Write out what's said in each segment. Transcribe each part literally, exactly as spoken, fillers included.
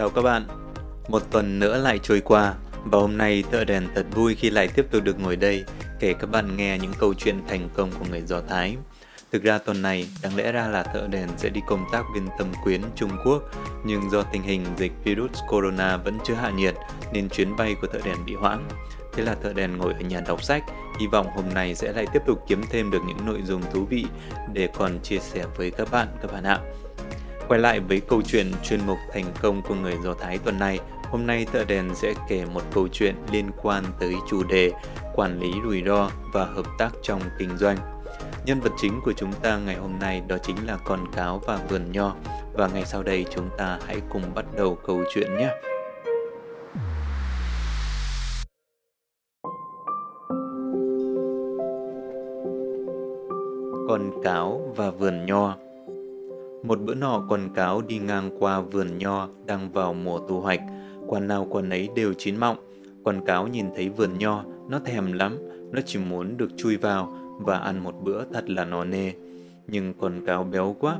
Chào các bạn. Một tuần nữa lại trôi qua và hôm nay Thợ Đèn thật vui khi lại tiếp tục được ngồi đây kể các bạn nghe những câu chuyện thành công của người Do Thái. Thực ra tuần này đáng lẽ ra là Thợ Đèn sẽ đi công tác bên Thâm Quyến, Trung Quốc, nhưng do tình hình dịch virus corona vẫn chưa hạ nhiệt nên chuyến bay của Thợ Đèn bị hoãn. Thế là Thợ Đèn ngồi ở nhà đọc sách, hy vọng hôm nay sẽ lại tiếp tục kiếm thêm được những nội dung thú vị để còn chia sẻ với các bạn các bạn ạ. Quay lại với câu chuyện chuyên mục thành công của người Do Thái tuần này, hôm nay Thợ Đèn sẽ kể một câu chuyện liên quan tới chủ đề quản lý rủi ro và hợp tác trong kinh doanh. Nhân vật chính của chúng ta ngày hôm nay đó chính là con cáo và vườn nho, và ngay sau đây chúng ta hãy cùng bắt đầu câu chuyện nhé. Con cáo và vườn nho. Một bữa nọ, con cáo đi ngang qua vườn nho đang vào mùa thu hoạch, quả nào quả nấy đều chín mọng. Con cáo nhìn thấy vườn nho, nó thèm lắm, nó chỉ muốn được chui vào và ăn một bữa thật là no nê. Nhưng con cáo béo quá,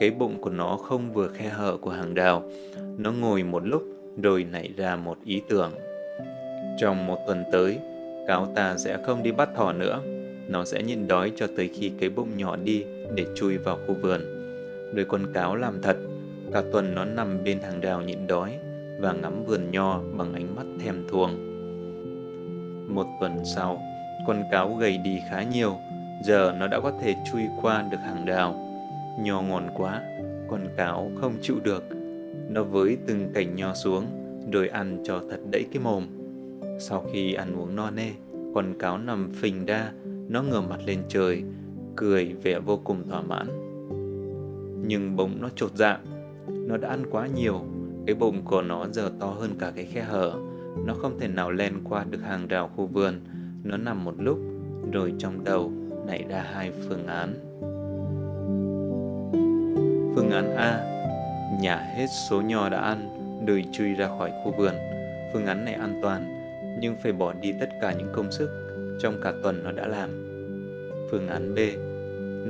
cái bụng của nó không vừa khe hở của hàng rào. Nó ngồi một lúc rồi nảy ra một ý tưởng. Trong một tuần tới, cáo ta sẽ không đi bắt thỏ nữa. Nó sẽ nhịn đói cho tới khi cái bụng nhỏ đi để chui vào khu vườn. Rồi con cáo làm thật, cả tuần nó nằm bên hàng rào nhịn đói và ngắm vườn nho bằng ánh mắt thèm thuồng. Một tuần sau, con cáo gầy đi khá nhiều, giờ nó đã có thể chui qua được hàng rào. Nho ngon quá, con cáo không chịu được. Nó với từng cành nho xuống, rồi ăn cho thật đẫy cái mồm. Sau khi ăn uống no nê, con cáo nằm phình ra, nó ngửa mặt lên trời, cười vẻ vô cùng thỏa mãn. Nhưng bỗng nó chột dạ, nó đã ăn quá nhiều, cái bụng của nó giờ to hơn cả cái khe hở, nó không thể nào len qua được hàng rào khu vườn. Nó nằm một lúc, rồi trong đầu nảy ra hai phương án. Phương án A, nhả hết số nho đã ăn, rồi chui ra khỏi khu vườn. Phương án này an toàn, nhưng phải bỏ đi tất cả những công sức trong cả tuần nó đã làm. Phương án B,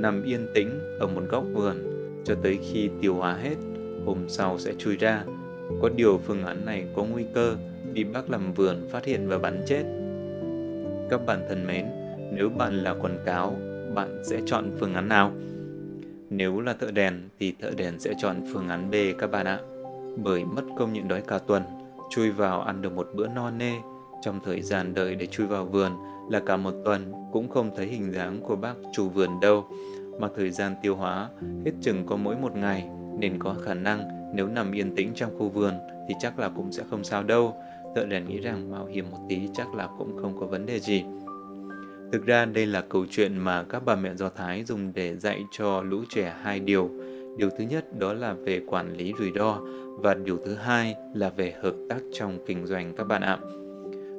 nằm yên tĩnh ở một góc vườn cho tới khi tiêu hóa hết, hôm sau sẽ chui ra. Có điều phương án này có nguy cơ bị bác làm vườn phát hiện và bắn chết. Các bạn thân mến, nếu bạn là con cáo, bạn sẽ chọn phương án nào? Nếu là Thợ Đèn thì Thợ Đèn sẽ chọn phương án B các bạn ạ. Bởi mất công nhịn đói cả tuần, chui vào ăn được một bữa no nê, trong thời gian đợi để chui vào vườn là cả một tuần cũng không thấy hình dáng của bác chủ vườn đâu, mà thời gian tiêu hóa hết chừng có mỗi một ngày, nên có khả năng nếu nằm yên tĩnh trong khu vườn thì chắc là cũng sẽ không sao đâu. Thợ Đèn nghĩ rằng mạo hiểm một tí chắc là cũng không có vấn đề gì. Thực ra đây là câu chuyện mà các bà mẹ Do Thái dùng để dạy cho lũ trẻ hai điều. Điều thứ nhất đó là về quản lý rủi ro, và điều thứ hai là về hợp tác trong kinh doanh các bạn ạ.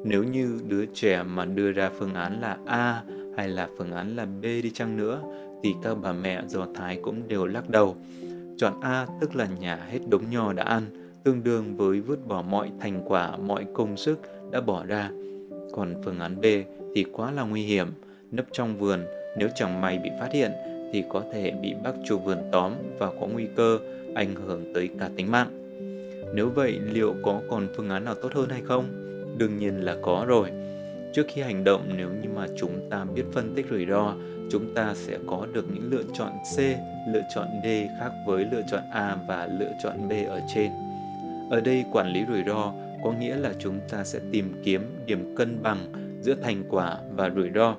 Nếu như đứa trẻ mà đưa ra phương án là A hay là phương án là B đi chăng nữa thì các bà mẹ Do Thái cũng đều lắc đầu. Chọn A tức là nhả hết đống nho đã ăn, tương đương với vứt bỏ mọi thành quả, mọi công sức đã bỏ ra. Còn phương án B thì quá là nguy hiểm, nấp trong vườn, nếu chẳng may bị phát hiện thì có thể bị bác chủ vườn tóm và có nguy cơ ảnh hưởng tới cả tính mạng. Nếu vậy liệu có còn phương án nào tốt hơn hay không? Đương nhiên là có rồi. Trước khi hành động, nếu như mà chúng ta biết phân tích rủi ro, chúng ta sẽ có được những lựa chọn C, lựa chọn D khác với lựa chọn A và lựa chọn B ở trên. Ở đây quản lý rủi ro có nghĩa là chúng ta sẽ tìm kiếm điểm cân bằng giữa thành quả và rủi ro.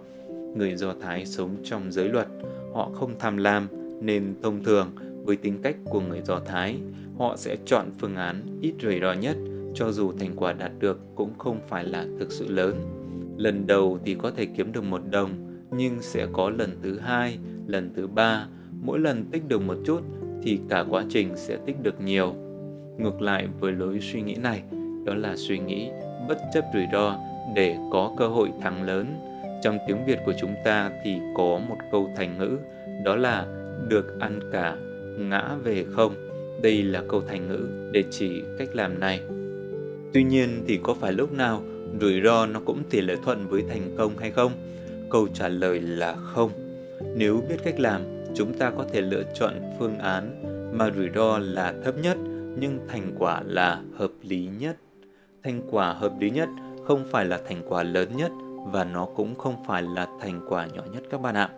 Người Do Thái sống trong giới luật, họ không tham lam, nên thông thường với tính cách của người Do Thái, họ sẽ chọn phương án ít rủi ro nhất, cho dù thành quả đạt được cũng không phải là thực sự lớn. Lần đầu thì có thể kiếm được một đồng, nhưng sẽ có lần thứ hai, lần thứ ba, mỗi lần tích được một chút thì cả quá trình sẽ tích được nhiều. Ngược lại với lối suy nghĩ này, đó là suy nghĩ bất chấp rủi ro để có cơ hội thắng lớn. Trong tiếng Việt của chúng ta thì có một câu thành ngữ, đó là được ăn cả, ngã về không. Đây là câu thành ngữ để chỉ cách làm này. Tuy nhiên thì có phải lúc nào rủi ro nó cũng tỷ lệ thuận với thành công hay không? Câu trả lời là không. Nếu biết cách làm, chúng ta có thể lựa chọn phương án mà rủi ro là thấp nhất, nhưng thành quả là hợp lý nhất. Thành quả hợp lý nhất không phải là thành quả lớn nhất và nó cũng không phải là thành quả nhỏ nhất các bạn ạ.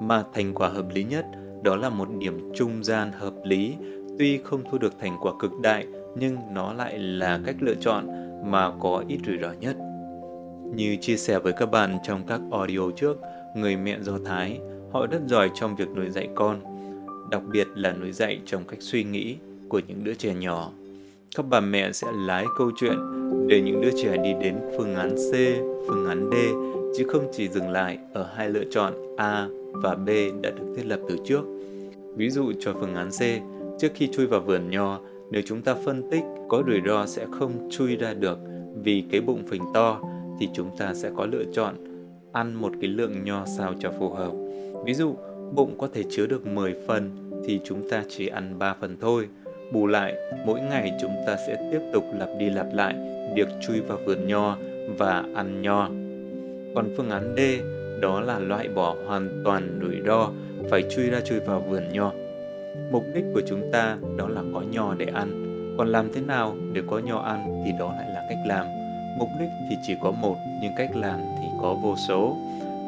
Mà thành quả hợp lý nhất đó là một điểm trung gian hợp lý, tuy không thu được thành quả cực đại nhưng nó lại là cách lựa chọn mà có ít rủi ro nhất. Như chia sẻ với các bạn trong các audio trước, người mẹ Do Thái, họ rất giỏi trong việc nuôi dạy con, đặc biệt là nuôi dạy trong cách suy nghĩ của những đứa trẻ nhỏ. Các bà mẹ sẽ lái câu chuyện để những đứa trẻ đi đến phương án C, phương án D, chứ không chỉ dừng lại ở hai lựa chọn A và B đã được thiết lập từ trước. Ví dụ cho phương án C, trước khi chui vào vườn nho, nếu chúng ta phân tích có rủi ro sẽ không chui ra được vì cái bụng phình to, thì chúng ta sẽ có lựa chọn ăn một cái lượng nho sao cho phù hợp. Ví dụ, bụng có thể chứa được mười phần thì chúng ta chỉ ăn ba phần thôi. Bù lại, mỗi ngày chúng ta sẽ tiếp tục lặp đi lặp lại việc chui vào vườn nho và ăn nho. Còn phương án D, đó là loại bỏ hoàn toàn rủi ro phải chui ra chui vào vườn nho. Mục đích của chúng ta đó là có nho để ăn. Còn làm thế nào để có nho ăn thì đó lại là cách làm. Mục đích thì chỉ có một nhưng cách làm thì có vô số.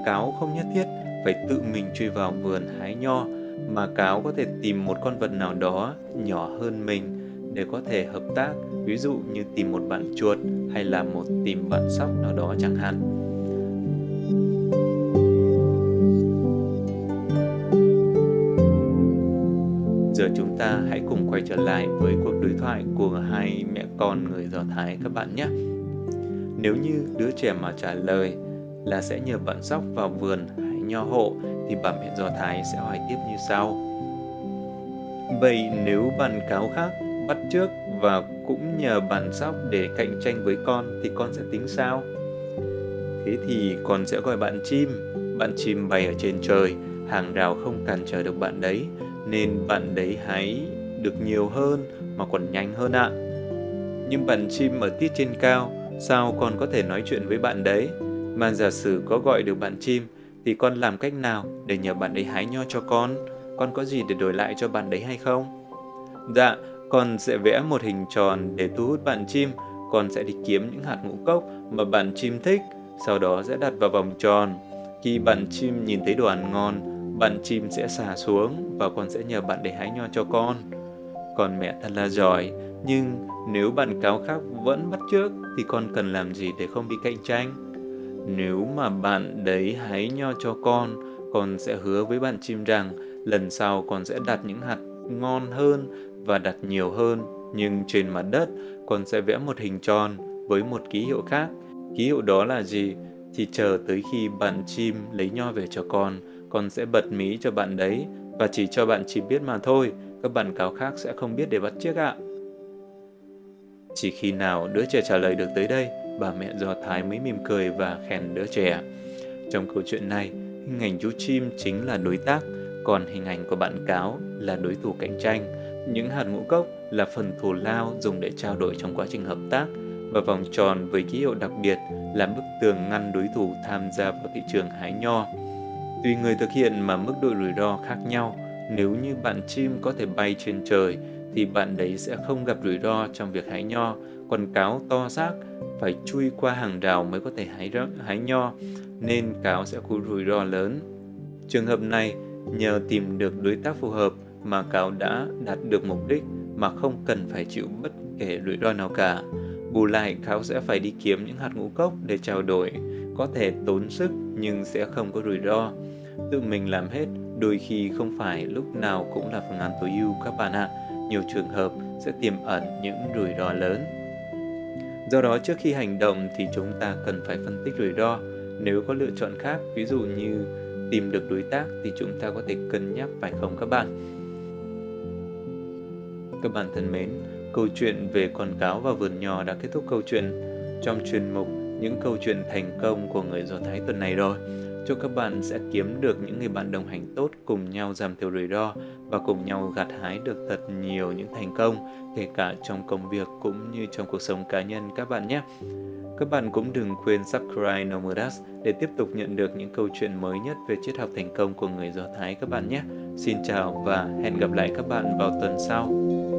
Cáo không nhất thiết phải tự mình chui vào vườn hái nho, mà cáo có thể tìm một con vật nào đó nhỏ hơn mình để có thể hợp tác, ví dụ như tìm một bạn chuột hay là một tìm bạn sóc nào đó chẳng hạn. Giờ chúng ta hãy cùng quay trở lại với cuộc đối thoại của hai mẹ con người Do Thái các bạn nhé. Nếu như đứa trẻ mà trả lời là sẽ nhờ bạn sóc vào vườn hái nho hộ, thì bà mẹ Do Thái sẽ hỏi tiếp như sau. Vậy nếu bạn cáo khác bắt chước và cũng nhờ bạn sóc để cạnh tranh với con thì con sẽ tính sao? Thế thì con sẽ gọi bạn chim. Bạn chim bay ở trên trời, hàng rào không cản trở được bạn đấy, nên bạn đấy hái được nhiều hơn mà còn nhanh hơn ạ. Nhưng bạn chim ở tít trên cao, sao con có thể nói chuyện với bạn đấy? Mà giả sử có gọi được bạn chim thì con làm cách nào để nhờ bạn ấy hái nho cho con? Con có gì để đổi lại cho bạn đấy hay không? Dạ, con sẽ vẽ một hình tròn để thu hút bạn chim. Con sẽ đi kiếm những hạt ngũ cốc mà bạn chim thích, sau đó sẽ đặt vào vòng tròn. Khi bạn chim nhìn thấy đồ ăn ngon, bạn chim sẽ xà xuống và con sẽ nhờ bạn để hái nho cho con. Còn mẹ thật là giỏi, nhưng nếu bạn cáo khác vẫn bắt chước thì con cần làm gì để không bị cạnh tranh? Nếu mà bạn đấy hái nho cho con, con sẽ hứa với bạn chim rằng lần sau con sẽ đặt những hạt ngon hơn và đặt nhiều hơn, nhưng trên mặt đất con sẽ vẽ một hình tròn với một ký hiệu khác. Ký hiệu đó là gì? Thì chờ tới khi bạn chim lấy nho về cho con, con sẽ bật mí cho bạn đấy và chỉ cho bạn chim biết mà thôi. Các bạn cáo khác sẽ không biết để bắt chước ạ. Chỉ khi nào đứa trẻ trả lời được tới đây, bà mẹ Do Thái mới mỉm cười và khen đứa trẻ. Trong câu chuyện này, hình ảnh chú chim chính là đối tác, còn hình ảnh của bạn cáo là đối thủ cạnh tranh. Những hạt ngũ cốc là phần thù lao dùng để trao đổi trong quá trình hợp tác, và vòng tròn với ký hiệu đặc biệt là bức tường ngăn đối thủ tham gia vào thị trường hái nho. Tùy người thực hiện mà mức độ rủi ro khác nhau. Nếu như bạn chim có thể bay trên trời thì bạn đấy sẽ không gặp rủi ro trong việc hái nho, còn cáo to xác phải chui qua hàng rào mới có thể hái, hái nho, nên cáo sẽ có rủi ro lớn. Trường hợp này, nhờ tìm được đối tác phù hợp mà cáo đã đạt được mục đích mà không cần phải chịu bất kể rủi ro nào cả. Bù lại, cáo sẽ phải đi kiếm những hạt ngũ cốc để trao đổi, có thể tốn sức nhưng sẽ không có rủi ro. Tự mình làm hết đôi khi không phải lúc nào cũng là phương án tối ưu các bạn ạ. Nhiều trường hợp sẽ tiềm ẩn những rủi ro lớn. Do đó, trước khi hành động thì chúng ta cần phải phân tích rủi ro. Nếu có lựa chọn khác, ví dụ như tìm được đối tác, thì chúng ta có thể cân nhắc phải không các bạn? Các bạn thân mến, câu chuyện về con cáo và vườn nho đã kết thúc câu chuyện trong chuyên mục những câu chuyện thành công của người Do Thái tuần này rồi. Chúc các bạn sẽ kiếm được những người bạn đồng hành tốt, cùng nhau giảm thiểu rủi ro và cùng nhau gặt hái được thật nhiều những thành công, kể cả trong công việc cũng như trong cuộc sống cá nhân các bạn nhé. Các bạn cũng đừng quên subscribe Nomadas để tiếp tục nhận được những câu chuyện mới nhất về triết học thành công của người Do Thái các bạn nhé. Xin chào và hẹn gặp lại các bạn vào tuần sau.